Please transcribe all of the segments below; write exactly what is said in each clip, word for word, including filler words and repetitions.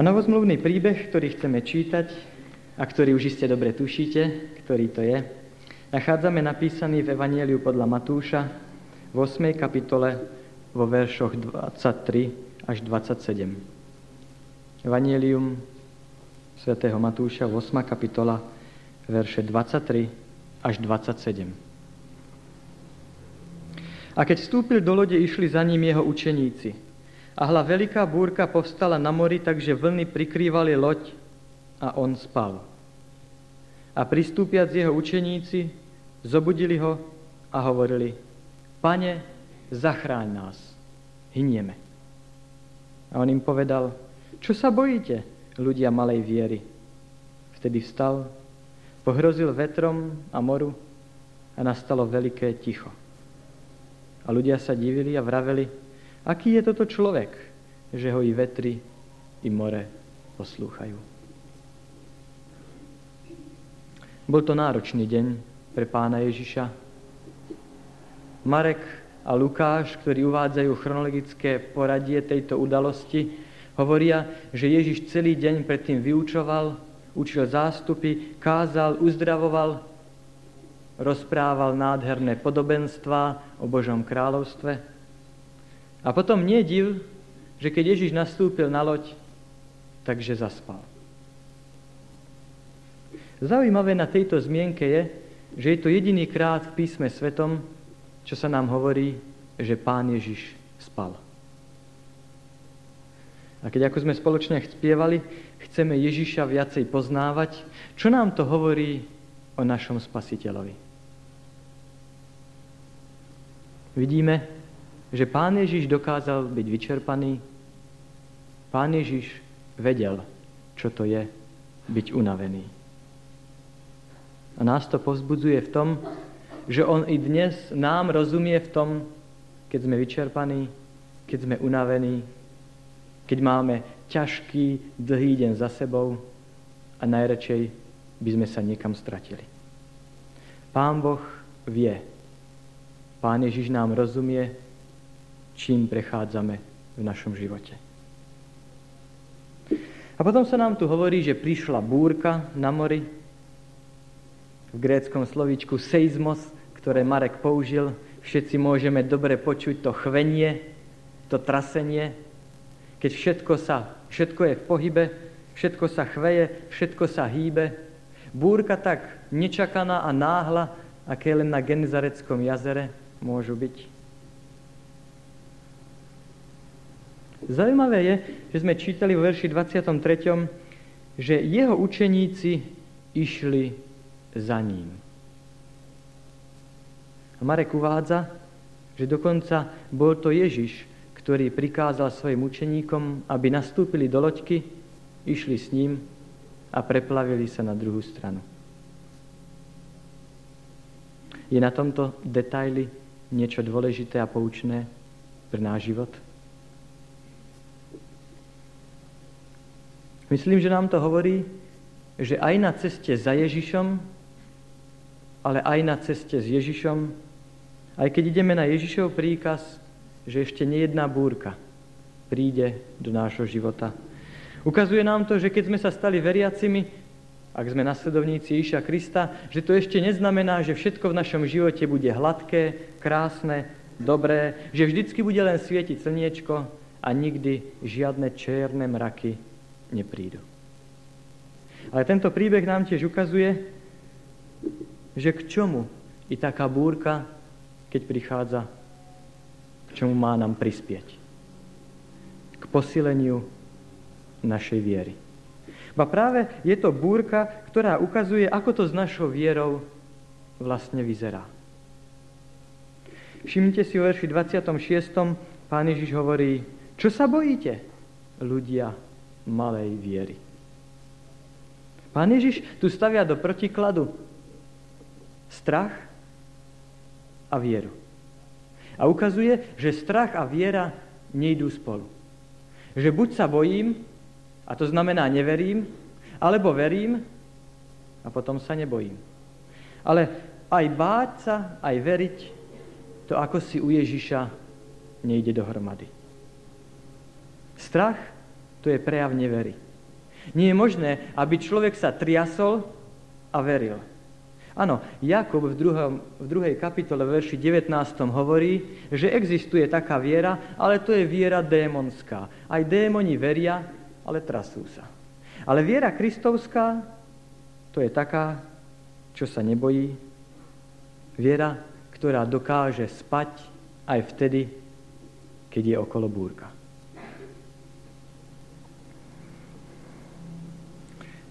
A novozmluvný príbeh, ktorý chceme čítať a ktorý už iste dobre tušíte, ktorý to je, nachádzame napísaný v Evanjeliu podľa Matúša v ôsmej kapitole vo veršoch dvadsaťtri až dvadsaťsedem. Evanjelium svätého Matúša, ôsma kapitola, verše dvadsaťtri až dvadsaťsedem. A keď vstúpil do lode, išli za ním jeho učeníci. A hla veľká búrka povstala na mori, takže vlny prikrývali loď a on spal. A pristúpiac jeho učeníci, zobudili ho a hovorili: Pane, zachráň nás, hynieme. A on im povedal: Čo sa bojíte, ľudia malej viery? Vtedy vstal, pohrozil vetrom a moru a nastalo veľké ticho. A ľudia sa divili a vraveli: Aký je toto človek, že ho i vetri, i more poslúchajú? Bol to náročný deň pre pána Ježiša. Marek a Lukáš, ktorí uvádzajú chronologické poradie tejto udalosti, hovoria, že Ježiš celý deň predtým vyučoval, učil zástupy, kázal, uzdravoval, rozprával nádherné podobenstvá o Božom kráľovstve. A potom nie div, že keď Ježiš nastúpil na loď, takže zaspal. Zaujímavé na tejto zmienke je, že je to jediný krát v písme svetom, čo sa nám hovorí, že pán Ježiš spal. A keď ako sme spoločne spievali, chceme Ježiša viacej poznávať, čo nám to hovorí o našom Spasiteľovi. Vidíme, že pán Ježiš dokázal byť vyčerpaný. Pán Ježiš vedel, čo to je byť unavený. A nás to povzbudzuje v tom, že on i dnes nám rozumie v tom, keď sme vyčerpaní, keď sme unavení, keď máme ťažký, dlhý deň za sebou a najradšej by sme sa niekam stratili. Pán Boh vie, Pán Ježiš nám rozumie, čím prechádzame v našom živote. A potom sa nám tu hovorí, že prišla búrka na mori. V gréckom slovíčku seizmos, ktoré Marek použil, všetci môžeme dobre počuť to chvenie, to trasenie. Keď všetko, sa, všetko je v pohybe, všetko sa chveje, všetko sa hýbe. Búrka tak nečakaná a náhla, aké len na Genzareckom jazere môžu byť. Zaujímavé je, že sme čítali v verši dvadsiatom treťom, že jeho učeníci išli za ním. A Marek uvádza, že dokonca bol to Ježiš, ktorý prikázal svojim učeníkom, aby nastúpili do loďky, išli s ním a preplavili sa na druhú stranu. Je na tomto detaili niečo dôležité a poučné pre náš život? Myslím, že nám to hovorí, že aj na ceste za Ježišom, ale aj na ceste s Ježišom, aj keď ideme na Ježišov príkaz, že ešte nie jedna búrka príde do nášho života. Ukazuje nám to, že keď sme sa stali veriacimi, ak sme nasledovníci Ježiša Krista, že to ešte neznamená, že všetko v našom živote bude hladké, krásne, dobré, že vždycky bude len svietiť slniečko a nikdy žiadne čierne mraky neprídu. Ale tento príbeh nám tiež ukazuje, že k čomu i taká búrka, keď prichádza, k čomu má nám prispieť. K posileniu našej viery. Ba práve je to búrka, ktorá ukazuje, ako to s našou vierou vlastne vyzerá. Všimnite si v verši dvadsiatom šiestom Pán Ježiš hovorí: Čo sa bojíte, ľudia malej viery? Pán Ježiš tu stavia do protikladu strach a vieru. A ukazuje, že strach a viera nejdú spolu. Že buď sa bojím, a to znamená neverím, alebo verím a potom sa nebojím. Ale aj báť sa, aj veriť, to ako si u Ježiša nejde dohromady. Strach, to je prejav nevery. Nie je možné, aby človek sa triasol a veril. Áno, Jakub v, druhom, v druhej kapitole verši devätnástom hovorí, že existuje taká viera, ale to je viera démonská. Aj démoni veria, ale trasú sa. Ale viera kristovská, to je taká, čo sa nebojí. Viera, ktorá dokáže spať aj vtedy, keď je okolo búrka.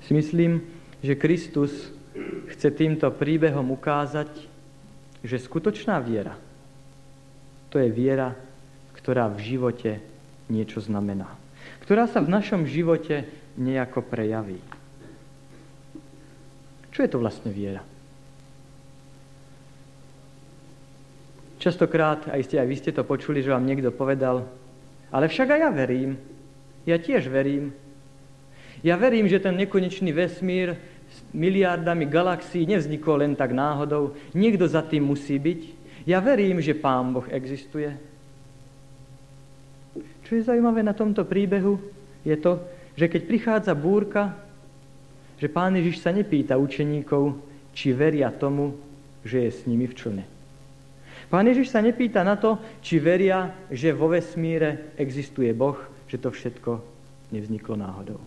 Si myslím, že Kristus chce týmto príbehom ukázať, že skutočná viera, to je viera, ktorá v živote niečo znamená. Ktorá sa v našom živote nejako prejaví. Čo je to vlastne viera? Častokrát, aj ste aj vy ste to počuli, že vám niekto povedal, ale však aj ja verím, ja tiež verím. Ja verím, že ten nekonečný vesmír miliardami galaxií nevznikol len tak náhodou. Niekto za tým musí byť. Ja verím, že Pán Boh existuje. Čo je zaujímavé na tomto príbehu, je to, že keď prichádza búrka, že Pán Ježiš sa nepýta učeníkov, či veria tomu, že je s nimi v člne. Pán Ježiš sa nepýta na to, či veria, že vo vesmíre existuje Boh, že to všetko nevzniklo náhodou.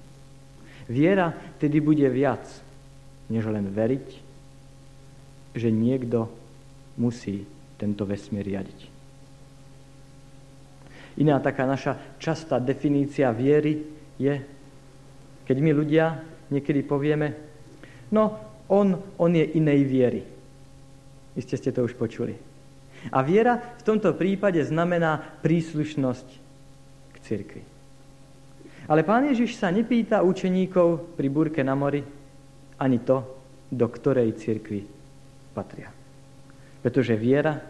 Viera tedy bude viac, než len veriť, že niekto musí tento vesmír riadiť. Iná taká naša častá definícia viery je, keď my ľudia niekedy povieme, no on, on je inej viery. Iste ste to už počuli. A viera v tomto prípade znamená príslušnosť k cirkvi. Ale Pán Ježiš sa nepýta učeníkov pri búrke na mori, ani to, do ktorej cirkvi patria. Pretože viera,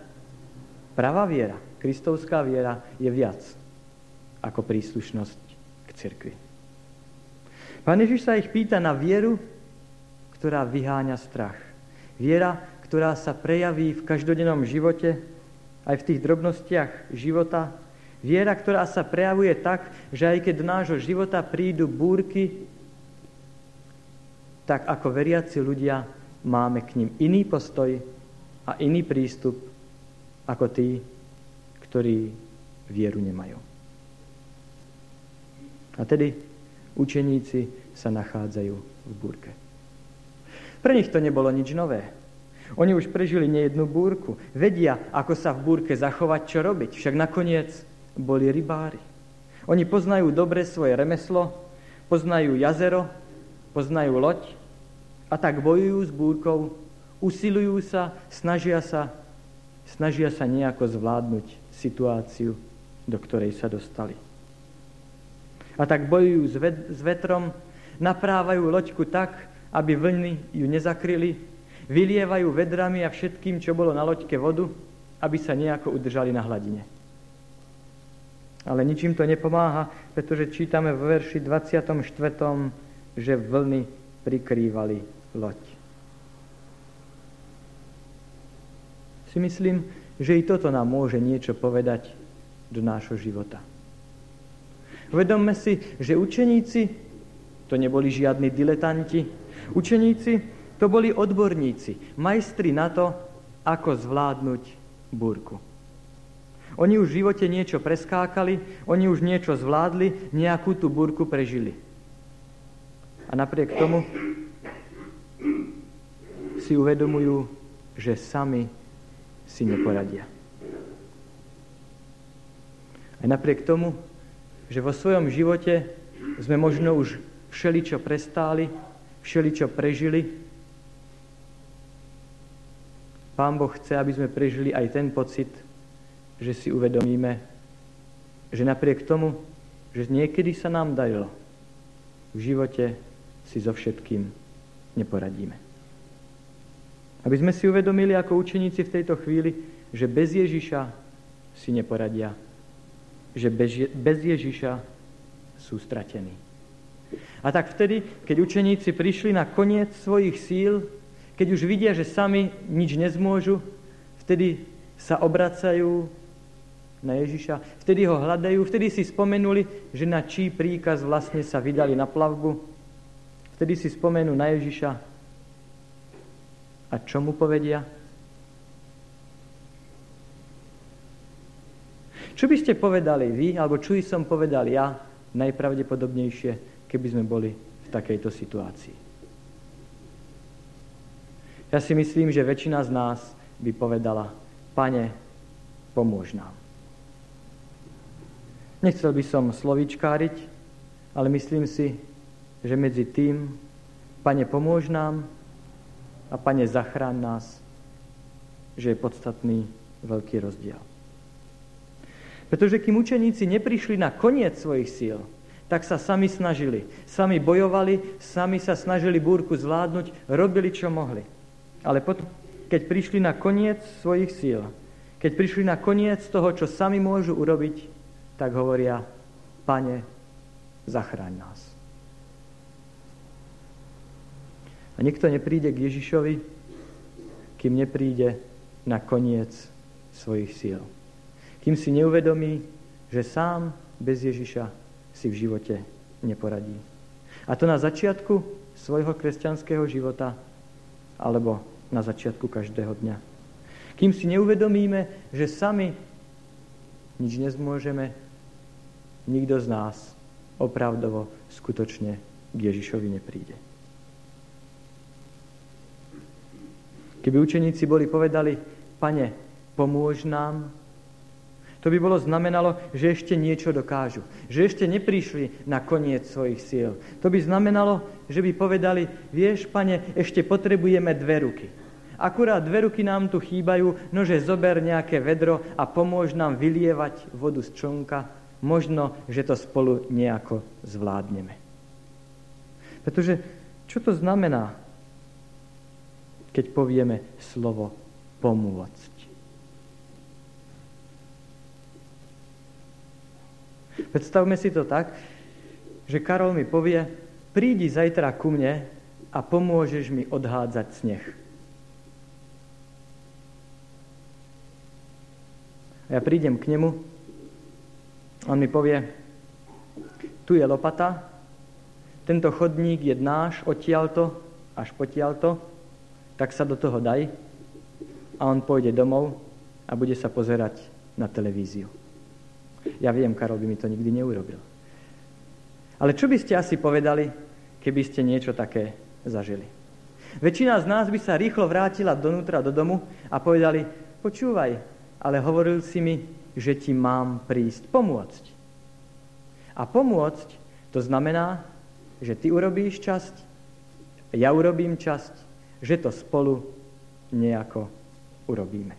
pravá viera, kristovská viera je viac ako príslušnosť k cirkvi. Pán Ježiš sa ich pýta na vieru, ktorá vyháňa strach. Viera, ktorá sa prejaví v každodennom živote, aj v tých drobnostiach života. Viera, ktorá sa prejavuje tak, že aj keď do nášho života prídu búrky, tak ako veriaci ľudia máme k nim iný postoj a iný prístup ako tí, ktorí vieru nemajú. A tedy učeníci sa nachádzajú v búrke. Pre nich to nebolo nič nové. Oni už prežili nejednú búrku. Vedia, ako sa v búrke zachovať, čo robiť. Však nakoniec boli rybári. Oni poznajú dobre svoje remeslo, poznajú jazero, poznajú loď a tak bojujú s búrkou, usilujú sa, snažia sa, snažia sa nejako zvládnuť situáciu, do ktorej sa dostali. A tak bojujú s vetrom, naprávajú loďku tak, aby vlny ju nezakryli, vylievajú vedrami a všetkým, čo bolo na loďke vodu, aby sa nejako udržali na hladine. Ale ničím to nepomáha, pretože čítame v verši dvadsiatom štvrtom že vlny prikrývali loď. Si myslím, že i toto nám môže niečo povedať do nášho života. Uvedomme si, že učeníci to neboli žiadni diletanti. Učeníci to boli odborníci, majstri na to, ako zvládnuť búrku. Oni už v živote niečo preskákali, oni už niečo zvládli, nejakú tú búrku prežili. A napriek tomu si uvedomujú, že sami si neporadia. Aj napriek tomu, že vo svojom živote sme možno už všeličo prestáli, všeličo prežili, Pán Boh chce, aby sme prežili aj ten pocit, že si uvedomíme, že napriek tomu, že niekedy sa nám darilo, v živote si so všetkým neporadíme. Aby sme si uvedomili ako učeníci v tejto chvíli, že bez Ježiša si neporadia, že bez Ježiša sú stratení. A tak vtedy, keď učeníci prišli na koniec svojich síl, keď už vidia, že sami nič nezmôžu, vtedy sa obracajú na Ježiša, vtedy ho hľadajú, vtedy si spomenuli, že na čí príkaz vlastne sa vydali na plavbu Vtedy si spomenú na Ježiša a čo mu povedia? Čo by ste povedali vy, alebo čo by som povedal ja, najpravdepodobnejšie, keby sme boli v takejto situácii? Ja si myslím, že väčšina z nás by povedala: Pane, pomôž nám. Nechcel by som slovíčkáriť, ale myslím si, že medzi tým Pane, pomôž nám a Pane, zachrán nás, že je podstatný veľký rozdiel. Pretože kým učeníci neprišli na koniec svojich síl, tak sa sami snažili, sami bojovali, sami sa snažili búrku zvládnuť, robili, čo mohli. Ale potom, keď prišli na koniec svojich síl, keď prišli na koniec toho, čo sami môžu urobiť, tak hovoria: Pane, zachráň nás. A nikto nepríde k Ježišovi, kým nepríde na koniec svojich síl. Kým si neuvedomí, že sám bez Ježiša si v živote neporadí. A to na začiatku svojho kresťanského života alebo na začiatku každého dňa. Kým si neuvedomíme, že sami nič nezmôžeme, nikto z nás opravdovo skutočne k Ježišovi nepríde. Keby učeníci boli povedali: Pane, pomôž nám, to by bolo znamenalo, že ešte niečo dokážu. Že ešte neprišli na koniec svojich síl. To by znamenalo, že by povedali: Vieš, Pane, ešte potrebujeme dve ruky. Akurát dve ruky nám tu chýbajú, nože zober nejaké vedro a pomôž nám vylievať vodu z člnka. Možno, že to spolu nejako zvládneme. Pretože čo to znamená, keď povieme slovo pomôcť? Predstavme si to tak, že Karol mi povie: Prídi zajtra ku mne a pomôžeš mi odhádzať sneh. A ja prídem k nemu, on mi povie: Tu je lopata, tento chodník je náš, odtiaľto až potiaľto, tak sa do toho daj. A on pôjde domov a bude sa pozerať na televíziu. Ja viem, Karol by mi to nikdy neurobil. Ale čo by ste asi povedali, keby ste niečo také zažili? Väčšina z nás by sa rýchlo vrátila donútra do domu a povedali: Počúvaj, ale hovoril si mi, že ti mám prísť pomôcť. A pomôcť to znamená, že ty urobíš časť, ja urobím časť, že to spolu nejako urobíme.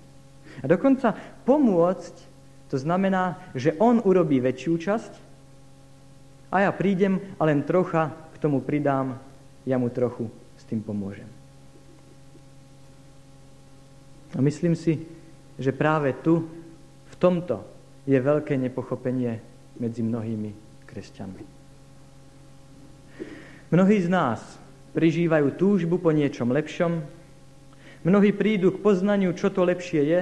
A dokonca pomôcť to znamená, že on urobí väčšiu časť a ja prídem a len trocha k tomu pridám, ja mu trochu s tým pomôžem. A myslím si, že práve tu, v tomto, je veľké nepochopenie medzi mnohými kresťanmi. Mnohí z nás prežívajú túžbu po niečom lepšom, mnohí prídu k poznaniu, čo to lepšie je,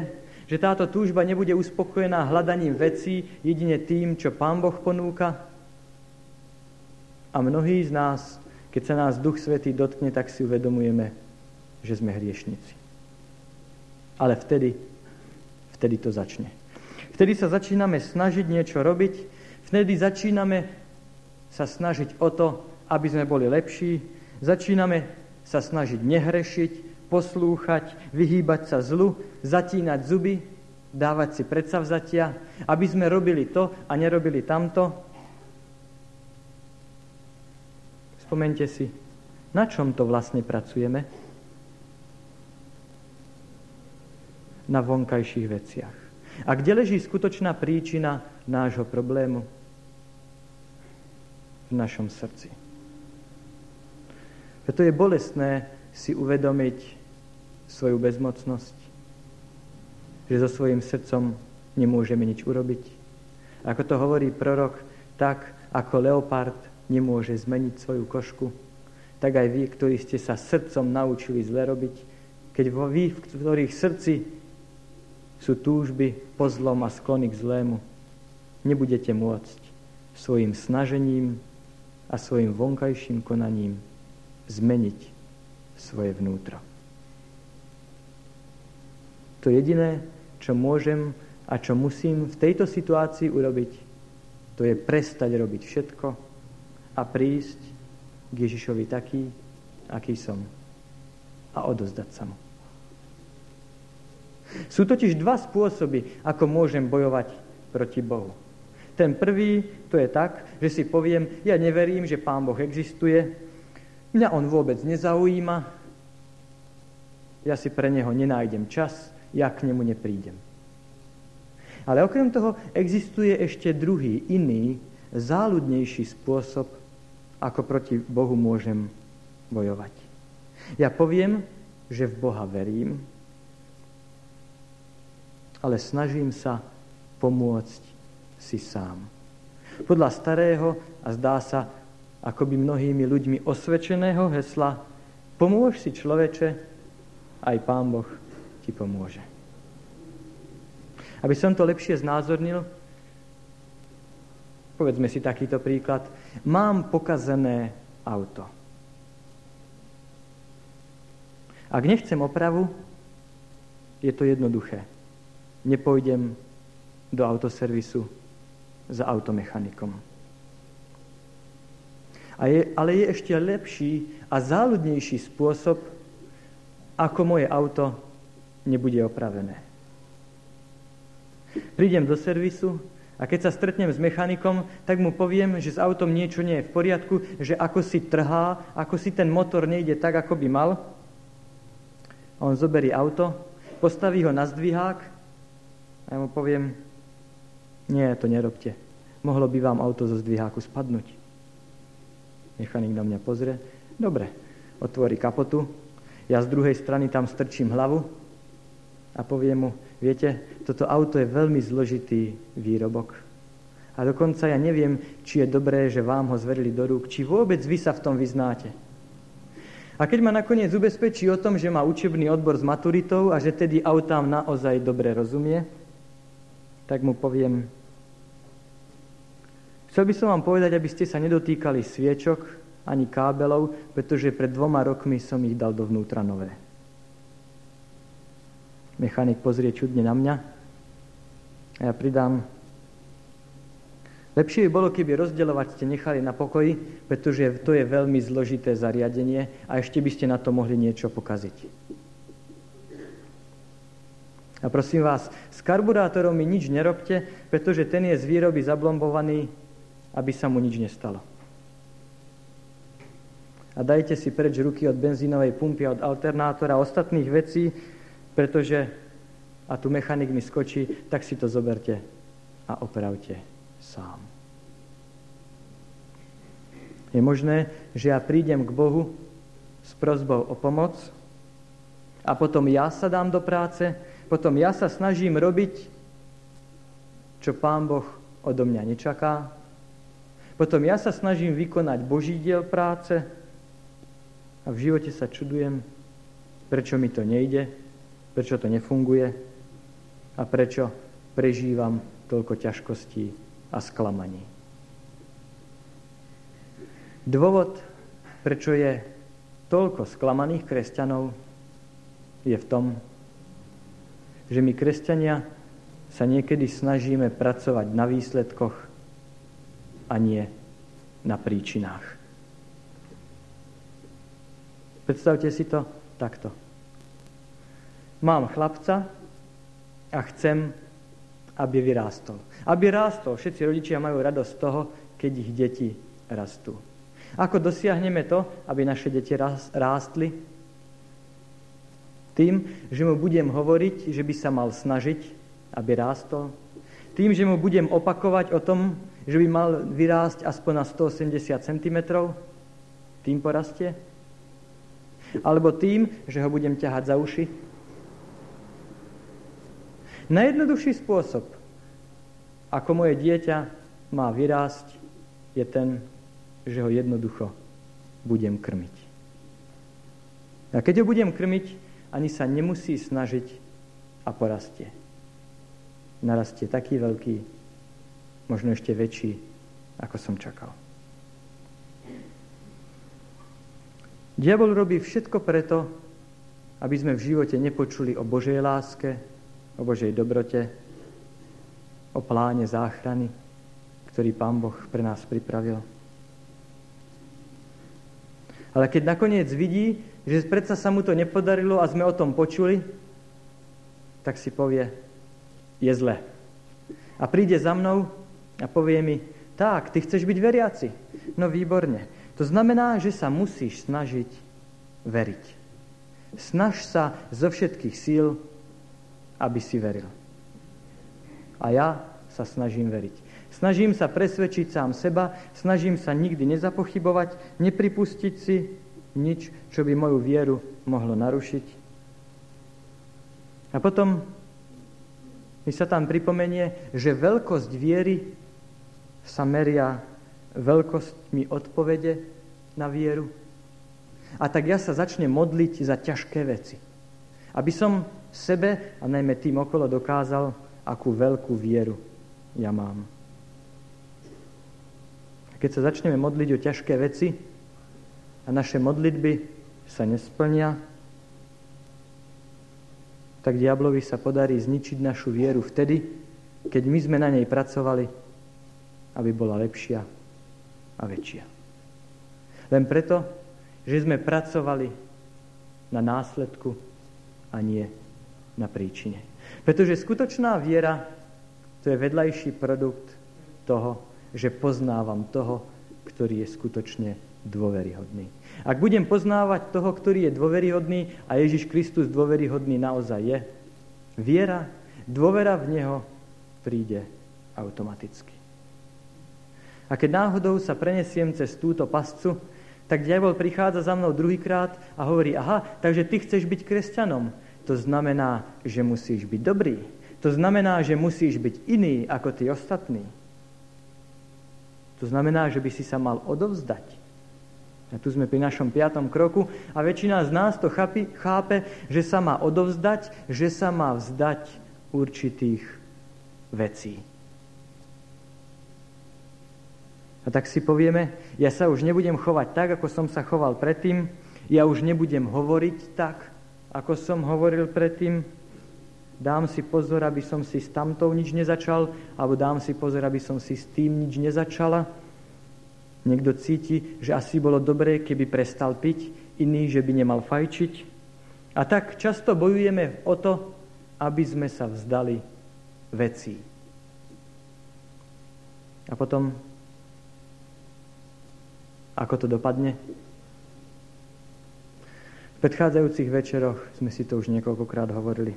že táto túžba nebude uspokojená hľadaním vecí, jedine tým, čo Pán Boh ponúka. A mnohí z nás, keď sa nás Duch Svätý dotkne, tak si uvedomujeme, že sme hriešnici. Ale vtedy, vtedy to začne. Vtedy sa začíname snažiť niečo robiť, vtedy začíname sa snažiť o to, aby sme boli lepší, začíname sa snažiť nehrešiť, poslúchať, vyhýbať sa zlu, zatínať zuby, dávať si predsavzatia, aby sme robili to a nerobili tamto. Spomente si, na čom to vlastne pracujeme? Na vonkajších veciach. A kde leží skutočná príčina nášho problému? V našom srdci. Preto je bolestné si uvedomiť svoju bezmocnosť, že so svojím srdcom nemôžeme nič urobiť. Ako to hovorí prorok, tak ako leopard nemôže zmeniť svoju košku, tak aj vy, ktorí ste sa srdcom naučili zle robiť, keď vy, v ktorých srdci sú túžby po zlom a sklony k zlému, nebudete môcť svojim snažením a svojim vonkajším konaním zmeniť svoje vnútro. To jediné, čo môžem a čo musím v tejto situácii urobiť, to je prestať robiť všetko a prísť k Ježišovi taký, aký som, a odozdať sa mu. Sú totiž dva spôsoby, ako môžem bojovať proti Bohu. Ten prvý, to je tak, že si poviem, ja neverím, že Pán Boh existuje, mňa on vôbec nezaujíma, ja si pre neho nenájdem čas, ja k nemu neprídem. Ale okrem toho existuje ešte druhý, iný, záľudnejší spôsob, ako proti Bohu môžem bojovať. Ja poviem, že v Boha verím, ale snažím sa pomôcť si sám. Podľa starého a zdá sa, akoby mnohými ľuďmi osvedčeného hesla, pomôž si človeče, aj Pán Boh ti pomôže. Aby som to lepšie znázornil, povedzme si takýto príklad. Mám pokazené auto. Ak nechcem opravu, je to jednoduché. Nepôjdem do autoservisu za automechanikom. A je, ale je ešte lepší a záľudnejší spôsob, ako moje auto nebude opravené. Prídem do servisu a keď sa stretnem s mechanikom, tak mu poviem, že s autom niečo nie je v poriadku, že ako si trhá, ako si ten motor nejde tak, ako by mal. A on zoberie auto, postaví ho na zdvihák. A ja mu poviem, nie, to nerobte. Mohlo by vám auto zo zdviháku spadnúť. Mechanik na mňa pozrie. Dobre, otvorí kapotu. Ja z druhej strany tam strčím hlavu a poviem mu, viete, toto auto je veľmi zložitý výrobok. A dokonca ja neviem, či je dobré, že vám ho zverili do rúk, či vôbec vy sa v tom vyznáte. A keď ma nakoniec ubezpečí o tom, že má učebný odbor s maturitou a že tedy autám naozaj dobre rozumie, tak mu poviem, chcel by som vám povedať, aby ste sa nedotýkali sviečok ani kábelov, pretože pred dvoma rokmi som ich dal dovnútra nové. Mechanik pozrie čudne na mňa a ja pridám, lepšie by bolo, keby rozdeľovať ste nechali na pokoji, pretože to je veľmi zložité zariadenie a ešte by ste na to mohli niečo pokaziť. A prosím vás, s karburátorom mi nič nerobte, pretože ten je z výroby zablombovaný, aby sa mu nič nestalo. A dajte si preč ruky od benzínovej pumpy a od alternátora a ostatných vecí, pretože, a tu mechanik mi skočí, tak si to zoberte a opravte sám. Je možné, že ja prídem k Bohu s prosbou o pomoc a potom ja sa dám do práce. Potom ja sa snažím robiť, čo Pán Boh odo mňa nečaká. Potom ja sa snažím vykonať Boží diel práce a v živote sa čudujem, prečo mi to nejde, prečo to nefunguje a prečo prežívam toľko ťažkostí a sklamaní. Dôvod, prečo je toľko sklamaných kresťanov, je v tom, že my, kresťania, sa niekedy snažíme pracovať na výsledkoch a nie na príčinách. Predstavte si to takto. Mám chlapca a chcem, aby vyrástol. Aby rástol. Všetci rodičia majú radosť z toho, keď ich deti rastú. Ako dosiahneme to, aby naše deti rástli? Tým, že mu budem hovoriť, že by sa mal snažiť, aby rástol. Tým, že mu budem opakovať o tom, že by mal vyrásť aspoň na sto osemdesiat centimetrov, tým porastie. Alebo tým, že ho budem ťahať za uši. Najjednoduchší spôsob, ako moje dieťa má vyrásť, je ten, že ho jednoducho budem krmiť. A keď ho budem krmiť, ani sa nemusí snažiť a porastie. Narastie taký veľký, možno ešte väčší, ako som čakal. Diabol robí všetko preto, aby sme v živote nepočuli o Božej láske, o Božej dobrote, o pláne záchrany, ktorý Pán Boh pre nás pripravil. Ale keď nakoniec vidí, že predsa sa mu to nepodarilo a sme o tom počuli, tak si povie, je zle. A príde za mnou a povie mi, tak, ty chceš byť veriaci. No výborne. To znamená, že sa musíš snažiť veriť. Snaž sa zo všetkých síl, aby si veril. A ja sa snažím veriť. Snažím sa presvedčiť sám seba, snažím sa nikdy nezapochybovať, nepripustiť si nič, čo by moju vieru mohlo narušiť. A potom mi sa tam pripomenie, že veľkosť viery sa meria veľkostmi odpovede na vieru. A tak ja sa začnem modliť za ťažké veci. Aby som sebe, a najmä tým okolo, dokázal, akú veľkú vieru ja mám. A keď sa začneme modliť o ťažké veci a naše modlitby sa nesplnia, tak diablovi sa podarí zničiť našu vieru vtedy, keď my sme na nej pracovali, aby bola lepšia a väčšia. Len preto, že sme pracovali na následku a nie na príčine. Pretože skutočná viera to je vedľajší produkt toho, že poznávam toho, ktorý je skutočne dôveryhodný. Ak budem poznávať toho, ktorý je dôveryhodný, a Ježiš Kristus dôveryhodný naozaj je, viera, dôvera v neho príde automaticky. A keď náhodou sa prenesiem cez túto pascu, tak diabol prichádza za mnou druhýkrát a hovorí, aha, takže ty chceš byť kresťanom. To znamená, že musíš byť dobrý. To znamená, že musíš byť iný ako tí ostatní. To znamená, že by si sa mal odovzdať. A tu sme pri našom piatom kroku a väčšina z nás to chápi, chápe, že sa má odovzdať, že sa má vzdať určitých vecí. A tak si povieme, ja sa už nebudem chovať tak, ako som sa choval predtým, ja už nebudem hovoriť tak, ako som hovoril predtým, dám si pozor, aby som si s tamtou nič nezačal, alebo dám si pozor, aby som si s tým nič nezačala. Niekto cíti, že asi bolo dobré, keby prestal piť, iný, že by nemal fajčiť. A tak často bojujeme o to, aby sme sa vzdali vecí. A potom ako to dopadne? V predchádzajúcich večeroch sme si to už niekoľkokrát hovorili.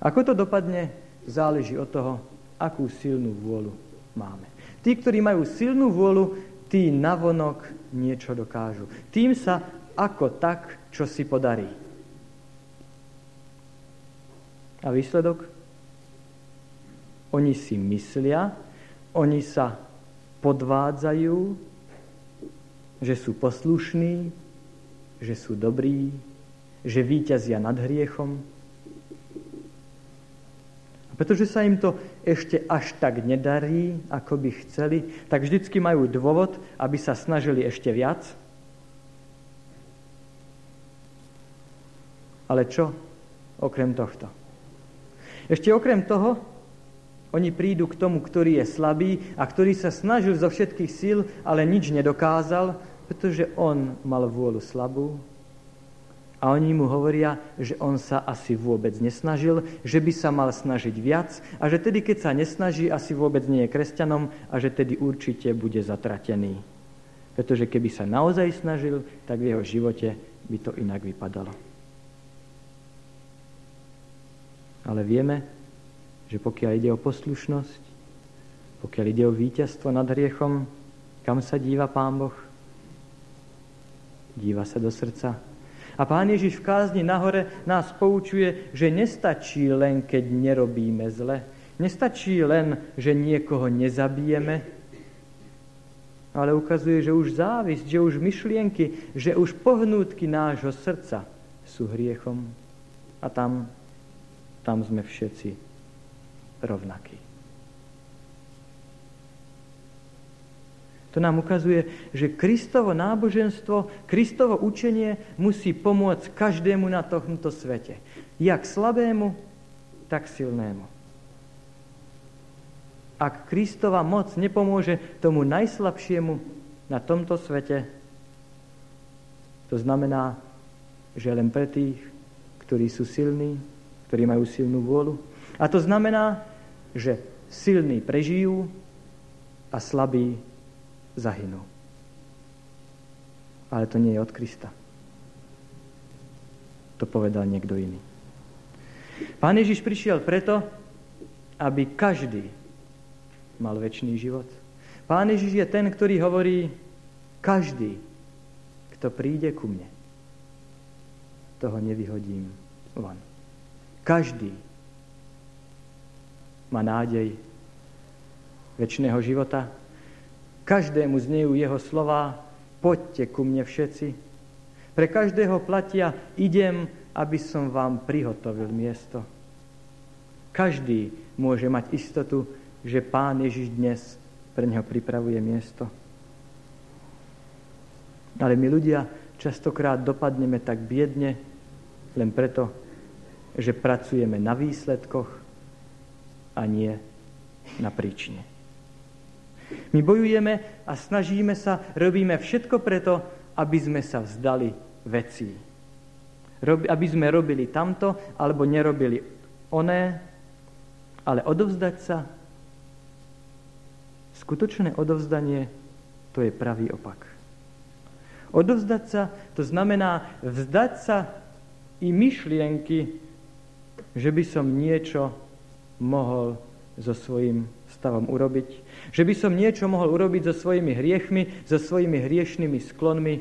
Ako to dopadne, záleží od toho, akú silnú vôľu máme. Tí, ktorí majú silnú vôľu, tí navonok niečo dokážu. Tým sa ako tak, čo si podarí. A výsledok? Oni si myslia, oni sa podvádzajú, že sú poslušní, že sú dobrí, že víťazia nad hriechom. A pretože sa im to ešte až tak nedarí, ako by chceli, tak vždycky majú dôvod, aby sa snažili ešte viac. Ale čo okrem tohto? Ešte okrem toho, oni prídu k tomu, ktorý je slabý a ktorý sa snažil zo všetkých síl, ale nič nedokázal, pretože on mal vôľu slabú. A oni mu hovoria, že on sa asi vôbec nesnažil, že by sa mal snažiť viac a že tedy, keď sa nesnaží, asi vôbec nie je kresťanom a že tedy určite bude zatratený. Pretože keby sa naozaj snažil, tak v jeho živote by to inak vypadalo. Ale vieme, že pokiaľ ide o poslušnosť, pokiaľ ide o víťazstvo nad hriechom, kam sa díva Pán Boh? Díva sa do srdca. A Pán Ježiš v kázni nahore nás poučuje, že nestačí len, keď nerobíme zle. Nestačí len, že niekoho nezabijeme, ale ukazuje, že už závisť, že už myšlienky, že už pohnútky nášho srdca sú hriechom. A tam, tam sme všetci rovnaký. To To nám ukazuje, že Kristovo náboženstvo, Kristovo učenie musí pomôcť každému na tomto svete. Jak slabému, tak silnému. Ak Kristova moc nepomôže tomu najslabšiemu na tomto svete, to znamená, že len pre tých, ktorí sú silní, ktorí majú silnú vôľu. A to znamená, že silní prežijú a slabí zahynú. Ale to nie je od Krista. To povedal niekto iný. Pán Ježiš prišiel preto, aby každý mal večný život. Pán Ježiš je ten, ktorý hovorí, každý, kto príde ku mne, toho nevyhodím von. Každý má nádej večného života. Každému znejú jeho slova, poďte ku mne všetci. Pre každého platia, idem, aby som vám prihotovil miesto. Každý môže mať istotu, že Pán Ježiš dnes pre neho pripravuje miesto. Ale my ľudia častokrát dopadneme tak biedne, len preto, že pracujeme na výsledkoch a nie na príčine. My bojujeme a snažíme sa, robíme všetko preto, aby sme sa vzdali vecí. Aby sme robili tamto, alebo nerobili oné, ale odovzdať sa, skutočné odovzdanie, to je pravý opak. Odovzdať sa, to znamená vzdať sa i myšlienky, že by som niečo mohol so svojím stavom urobiť, že by som niečo mohol urobiť so svojimi hriechmi, so svojimi hriešnými sklonmi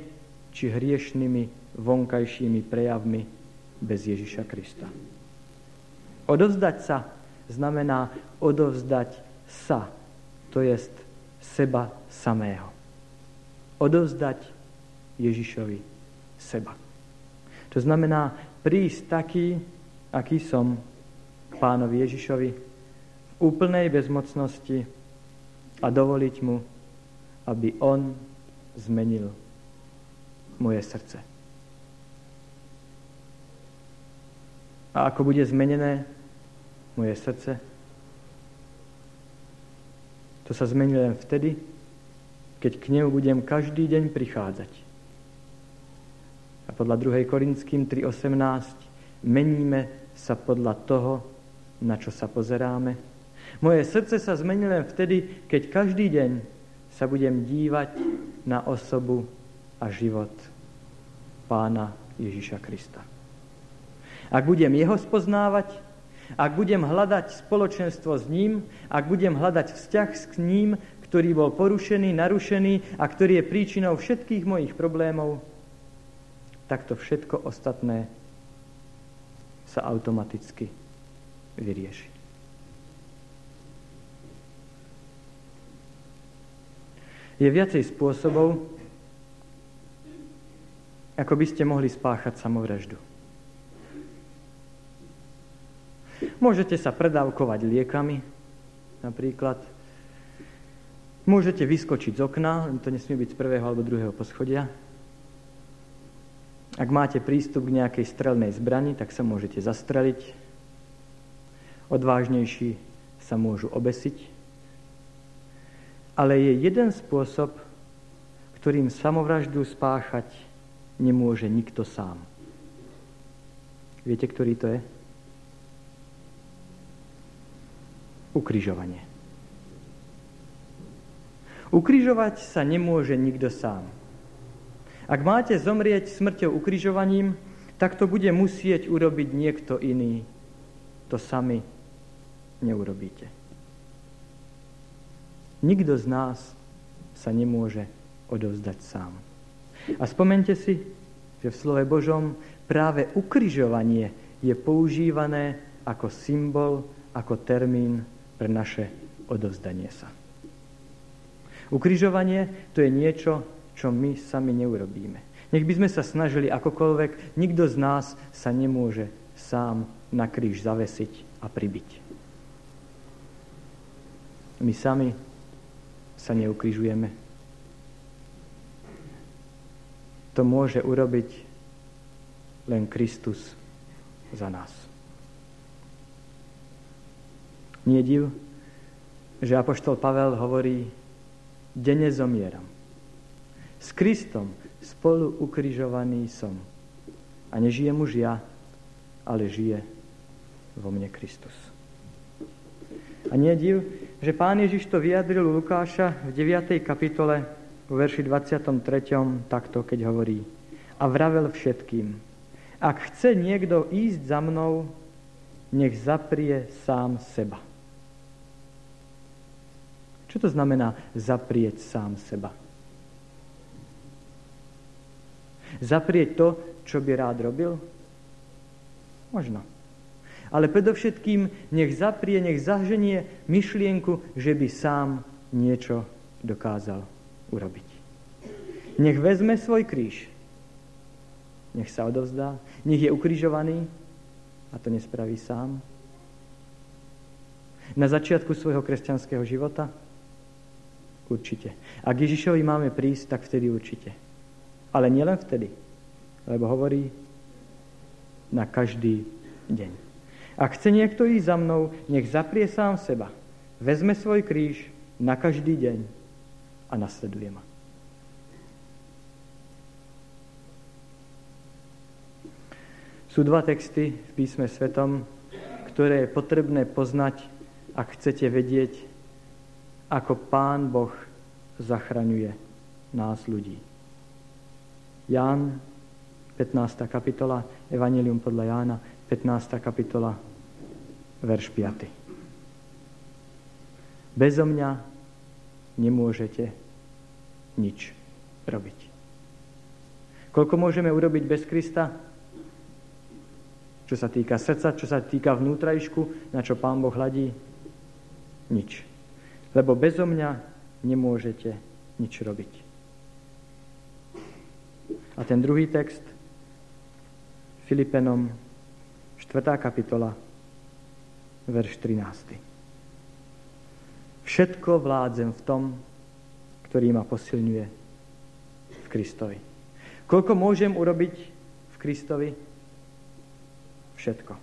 či hriešnými vonkajšími prejavmi bez Ježiša Krista. Odovzdať sa znamená odovzdať sa, to jest seba samého. Odovzdať Ježišovi seba. To znamená prísť taký, aký som, k Pánovi Ježišovi v úplnej bezmocnosti a dovoliť mu, aby on zmenil moje srdce. A ako bude zmenené moje srdce? To sa zmení len vtedy, keď k nemu budem každý deň prichádzať. A podľa druhej Korinťským tri osemnásť meníme sa podľa toho, na čo sa pozeráme. Moje srdce sa zmení len vtedy, keď každý deň sa budem dívať na osobu a život Pána Ježiša Krista. Ak budem jeho spoznávať, ak budem hľadať spoločenstvo s ním, ak budem hľadať vzťah s ním, ktorý bol porušený, narušený a ktorý je príčinou všetkých mojich problémov, tak to všetko ostatné sa automaticky vyrieši. Je viacej spôsobov, ako by ste mohli spáchať samovraždu. Môžete sa predávkovať liekami, napríklad. Môžete vyskočiť z okna, to nesmie byť z prvého alebo druhého poschodia. Ak máte prístup k nejakej strelnej zbrani, tak sa môžete zastreliť. Odvážnejší sa môžu obesiť. Ale je jeden spôsob, ktorým samovraždu spáchať nemôže nikto sám. Viete, ktorý to je? Ukrižovanie. Ukrižovať sa nemôže nikto sám. Ak máte zomrieť smrťou ukrižovaním, tak to bude musieť urobiť niekto iný. To sami neurobíte. Nikto z nás sa nemôže odovzdať sám. A spomente si, že v slove Božom práve ukrižovanie je používané ako symbol, ako termín pre naše odovzdanie sa. Ukrižovanie to je niečo, čo my sami neurobíme. Nech by sme sa snažili akokoľvek, nikto z nás sa nemôže sám na kríž zavesiť a pribiť. My sami sa neukrižujeme. to môže urobiť len Kristus za nás. Nie div, že apoštol Pavel hovorí: denne zomieram. S Kristom spolu ukrižovaný som. A nežijem už ja, ale žije vo mne Kristus. A nie div, že Pán Ježiš to vyjadril u Lukáša v deviatej kapitole v verši dvadsiatom treťom takto, keď hovorí: a vravel všetkým: ak chce niekto ísť za mnou, nech zaprie sám seba. Čo to znamená zaprieť sám seba? Zaprieť to, čo by rád robil? Možno. Ale predovšetkým nech zaprie, nech zaženie myšlienku, že by sám niečo dokázal urobiť. Nech vezme svoj kríž. Nech sa odovzdá. Nech je ukrižovaný, a to nespraví sám. Na začiatku svojho kresťanského života? Určite. Ak Ježišovi máme prísť, tak vtedy určite. Ale nielen vtedy, lebo hovorí na každý deň. Ak chce niekto ísť za mnou, nech zaprie sám seba, vezme svoj kríž na každý deň a nasleduje ma. Sú dva texty v písme Svetom, ktoré je potrebné poznať, ak chcete vedieť, ako Pán Boh zachraňuje nás ľudí. Ján, pätnásta kapitola, Evanjelium podľa Jána, pätnásta kapitola, verš piaty. Bezo mňa nemôžete nič robiť. Koľko môžeme urobiť bez Krista? Čo sa týka srdca, čo sa týka vnútrajšku, na čo Pán Boh hladí? Nič. Lebo bezo mňa nemôžete nič robiť. A ten druhý text, Filipenom, štvrtá kapitola, verš trinásty. Všetko vládzem v tom, ktorý ma posilňuje v Kristovi. Koľko môžem urobiť v Kristovi? Všetko.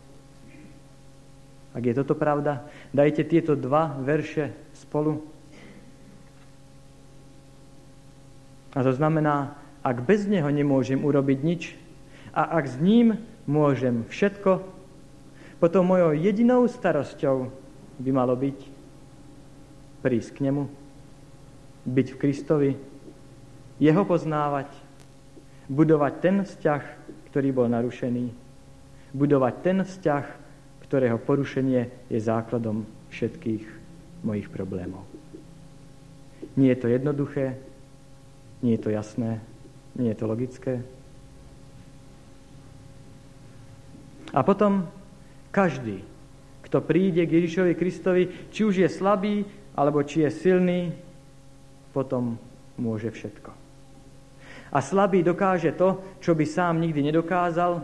Ak je toto pravda, dajte tieto dva verše spolu. A to znamená, ak bez neho nemôžem urobiť nič a ak s ním môžem všetko, potom mojou jedinou starosťou by malo byť prísť k nemu, byť v Kristovi, jeho poznávať, budovať ten vzťah, ktorý bol narušený, budovať ten vzťah, ktorého porušenie je základom všetkých mojich problémov. Nie je to jednoduché, nie je to jasné, nie je to logické. A potom každý, kto príde k Ježišovi Kristovi, či už je slabý, alebo či je silný, potom môže všetko. A slabý dokáže to, čo by sám nikdy nedokázal,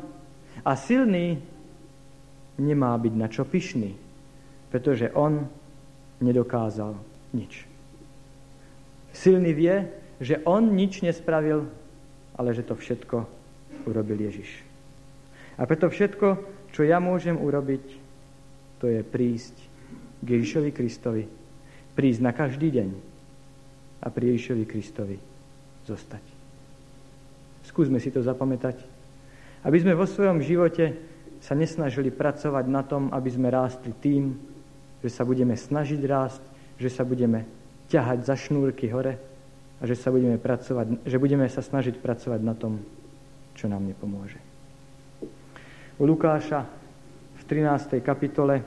a silný nemá byť na čo pyšný, pretože on nedokázal nič. Silný vie, že on nič nespravil, ale že to všetko urobil Ježiš. A preto všetko, čo ja môžem urobiť, to je prísť k Ježišovi Kristovi, prísť na každý deň a pri Ježišovi Kristovi zostať. Skúsme si to zapamätať, aby sme vo svojom živote sa nesnažili pracovať na tom, aby sme rástli tým, že sa budeme snažiť rásť, že sa budeme ťahať za šnúrky hore, a že sa budeme pracovať, že budeme sa snažiť pracovať na tom, čo nám nepomôže. U Lukáša v trinástej kapitole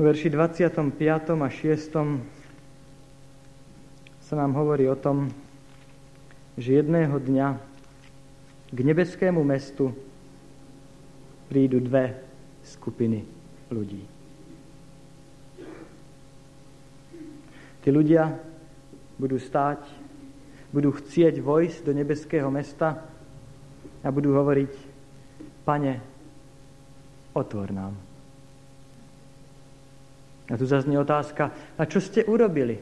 v verši dvadsiatom piatom a šiestom sa nám hovorí o tom, že jedného dňa k nebeskému mestu prídu dve skupiny ľudí. Tí ľudia budú stáť, budú chcieť vojsť do nebeského mesta a budú hovoriť: Pane, otvor nám. A tu zaznie otázka: a čo ste urobili,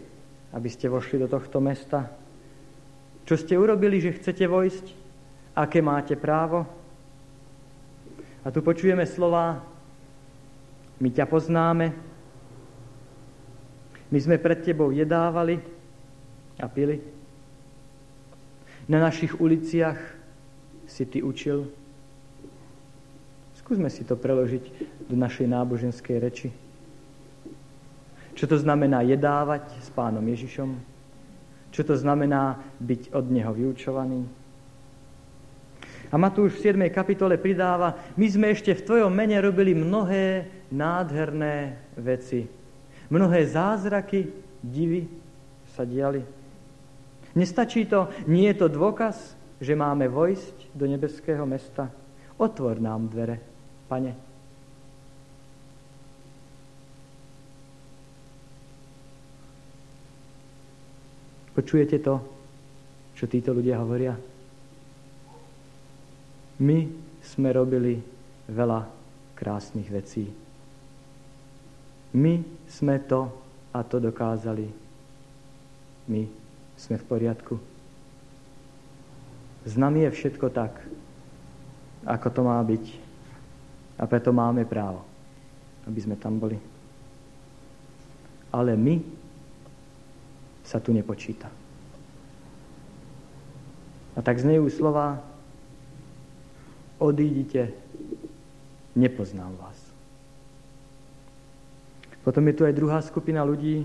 aby ste vošli do tohto mesta? A Čo ste urobili, že chcete vojsť? Aké máte právo? A tu počujeme slová: my ťa poznáme, my sme pred tebou jedávali a pili, na našich uliciach si ty učil. Skúsme si to preložiť do našej náboženskej reči. Čo to znamená jedávať s Pánom Ježišom? Čo to znamená byť od neho vyučovaný? A Matúš v siedmej kapitole pridáva: my sme ešte v tvojom mene robili mnohé nádherné veci. Mnohé zázraky, divy sa diali. Nestačí to, nie je to dôkaz, že máme vojsť do nebeského mesta. Otvor nám dvere, Pane. Počujete to, čo títo ľudia hovoria? My sme robili veľa krásnych vecí. My sme to a to dokázali. My sme v poriadku. S nami je všetko tak, ako to má byť. A preto máme právo, aby sme tam boli. Ale my sa tu nepočíta. A tak znejú slova: odídite, nepoznám vás. Potom je tu aj druhá skupina ľudí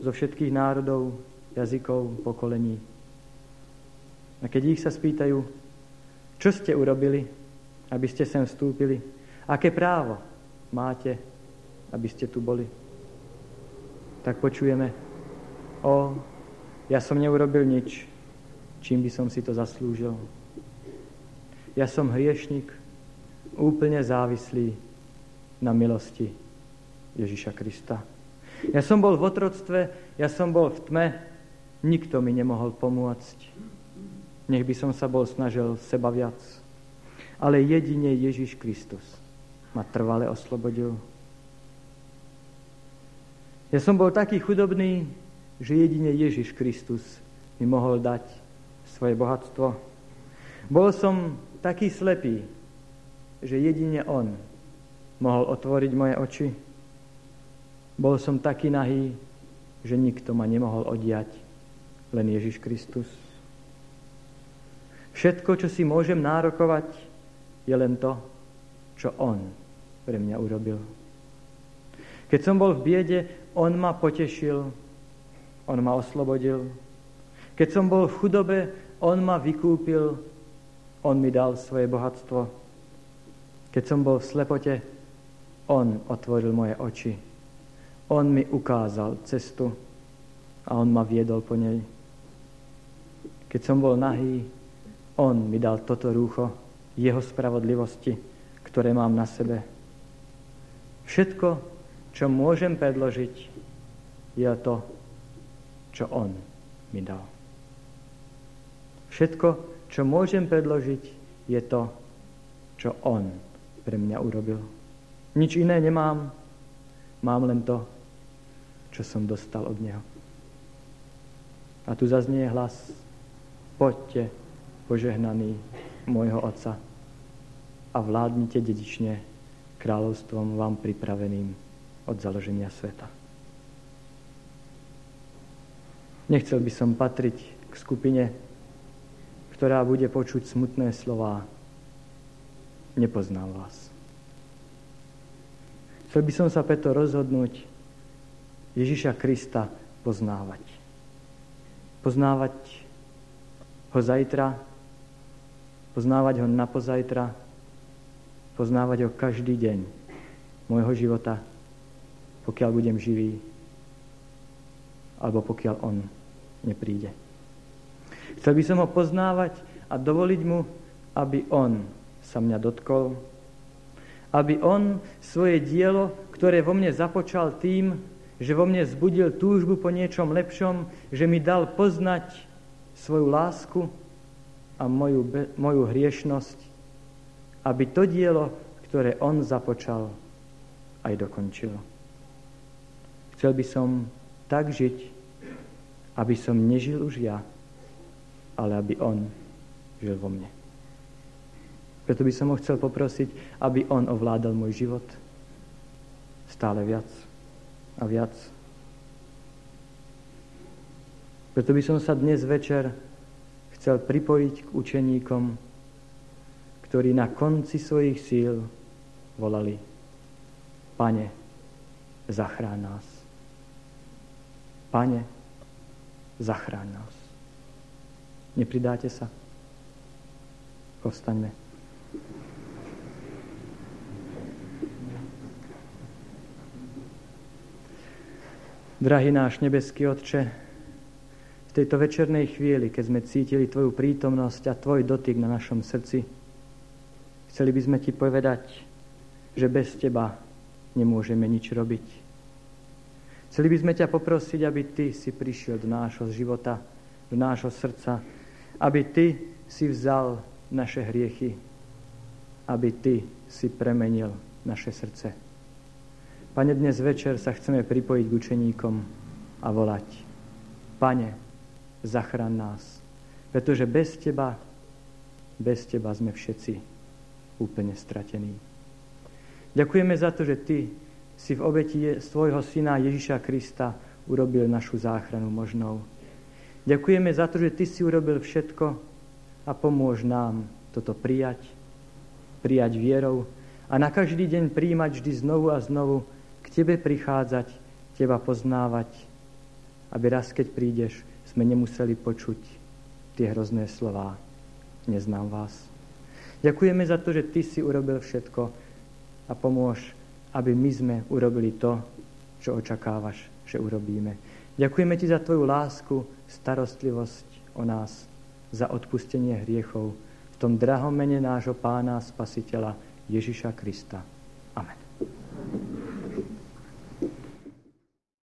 zo všetkých národov, jazykov, pokolení. A keď ich sa spýtajú, čo ste urobili, aby ste sem vstúpili? Aké právo máte, aby ste tu boli? Tak počujeme: O, ja som neurobil nič, čím by som si to zaslúžil. Ja som hriešnik, úplne závislý na milosti Ježiša Krista. Ja som bol v otroctve, ja som bol v tme, nikto mi nemohol pomôcť. Nech by som sa bol snažil seba viac. Ale jedine Ježiš Kristus ma trvale oslobodil. Ja som bol taký chudobný, že jedine Ježiš Kristus mi mohol dať svoje bohatstvo. Bol som taký slepý, že jedine on mohol otvoriť moje oči. Bol som taký nahý, že nikto ma nemohol odiať, len Ježiš Kristus. Všetko, čo si môžem nárokovať, je len to, čo on pre mňa urobil. Keď som bol v biede, on ma potešil, on ma oslobodil. Keď som bol v chudobe, on ma vykúpil. On mi dal svoje bohatstvo. Keď som bol v slepote, on otvoril moje oči. On mi ukázal cestu a on ma viedol po nej. Keď som bol nahý, on mi dal toto rúcho jeho spravodlivosti, ktoré mám na sebe. Všetko, čo môžem predložiť, je to, čo on mi dal. Všetko, čo môžem predložiť, je to, čo on pre mňa urobil. Nič iné nemám, mám len to, čo som dostal od neho. A tu zaznie hlas: poďte, požehnaný môjho otca, a vládnite dedične kráľovstvom vám pripraveným od založenia sveta. Nechcel by som patriť k skupine, ktorá bude počuť smutné slová: nepoznám vás. Chcel by som sa preto rozhodnúť Ježiša Krista poznávať. Poznávať ho zajtra, poznávať ho napozajtra, poznávať ho každý deň môjho života, pokiaľ budem živý, alebo pokiaľ on nepríde. Chcel by som ho poznávať a dovoliť mu, aby on sa mňa dotkol, aby on svoje dielo, ktoré vo mne započal tým, že vo mne vzbudil túžbu po niečom lepšom, že mi dal poznať svoju lásku a moju, moju hriešnosť, aby to dielo, ktoré on započal, aj dokončil. Chcel by som tak žiť, aby som nežil už ja, ale aby on žil vo mne. Preto by som ho chcel poprosiť, aby on ovládal môj život stále viac a viac. Preto by som sa dnes večer chcel pripojiť k učeníkom, ktorí na konci svojich síl volali: Pane, zachráň nás. Pane, zachráň nás. Nepridáte sa? Povstaňme. Drahý náš nebeský Otče, v tejto večernej chvíli, keď sme cítili Tvoju prítomnosť a Tvoj dotyk na našom srdci, chceli by sme Ti povedať, že bez Teba nemôžeme nič robiť. Chceli by sme Ťa poprosiť, aby Ty si prišiel do nášho života, do nášho srdca, aby Ty si vzal naše hriechy, aby Ty si premenil naše srdce. Pane, dnes večer sa chceme pripojiť k učeníkom a volať: Pane, zachraň nás, pretože bez Teba, bez Teba sme všetci úplne stratení. Ďakujeme za to, že Ty si v obeti svojho Syna Ježiša Krista urobil našu záchranu možnou. Ďakujeme za to, že Ty si urobil všetko a pomôž nám toto prijať, prijať vierou a na každý deň prijímať vždy znovu a znovu k Tebe prichádzať, Teba poznávať, aby raz, keď prídeš, sme nemuseli počuť tie hrozné slová: neznám vás. Ďakujeme za to, že Ty si urobil všetko a pomôž, aby my sme urobili to, čo očakávaš, že urobíme. Ďakujeme Ti za Tvoju lásku, starostlivosť o nás, za odpustenie hriechov v tom drahom mene nášho Pána a Spasiteľa Ježiša Krista. Amen.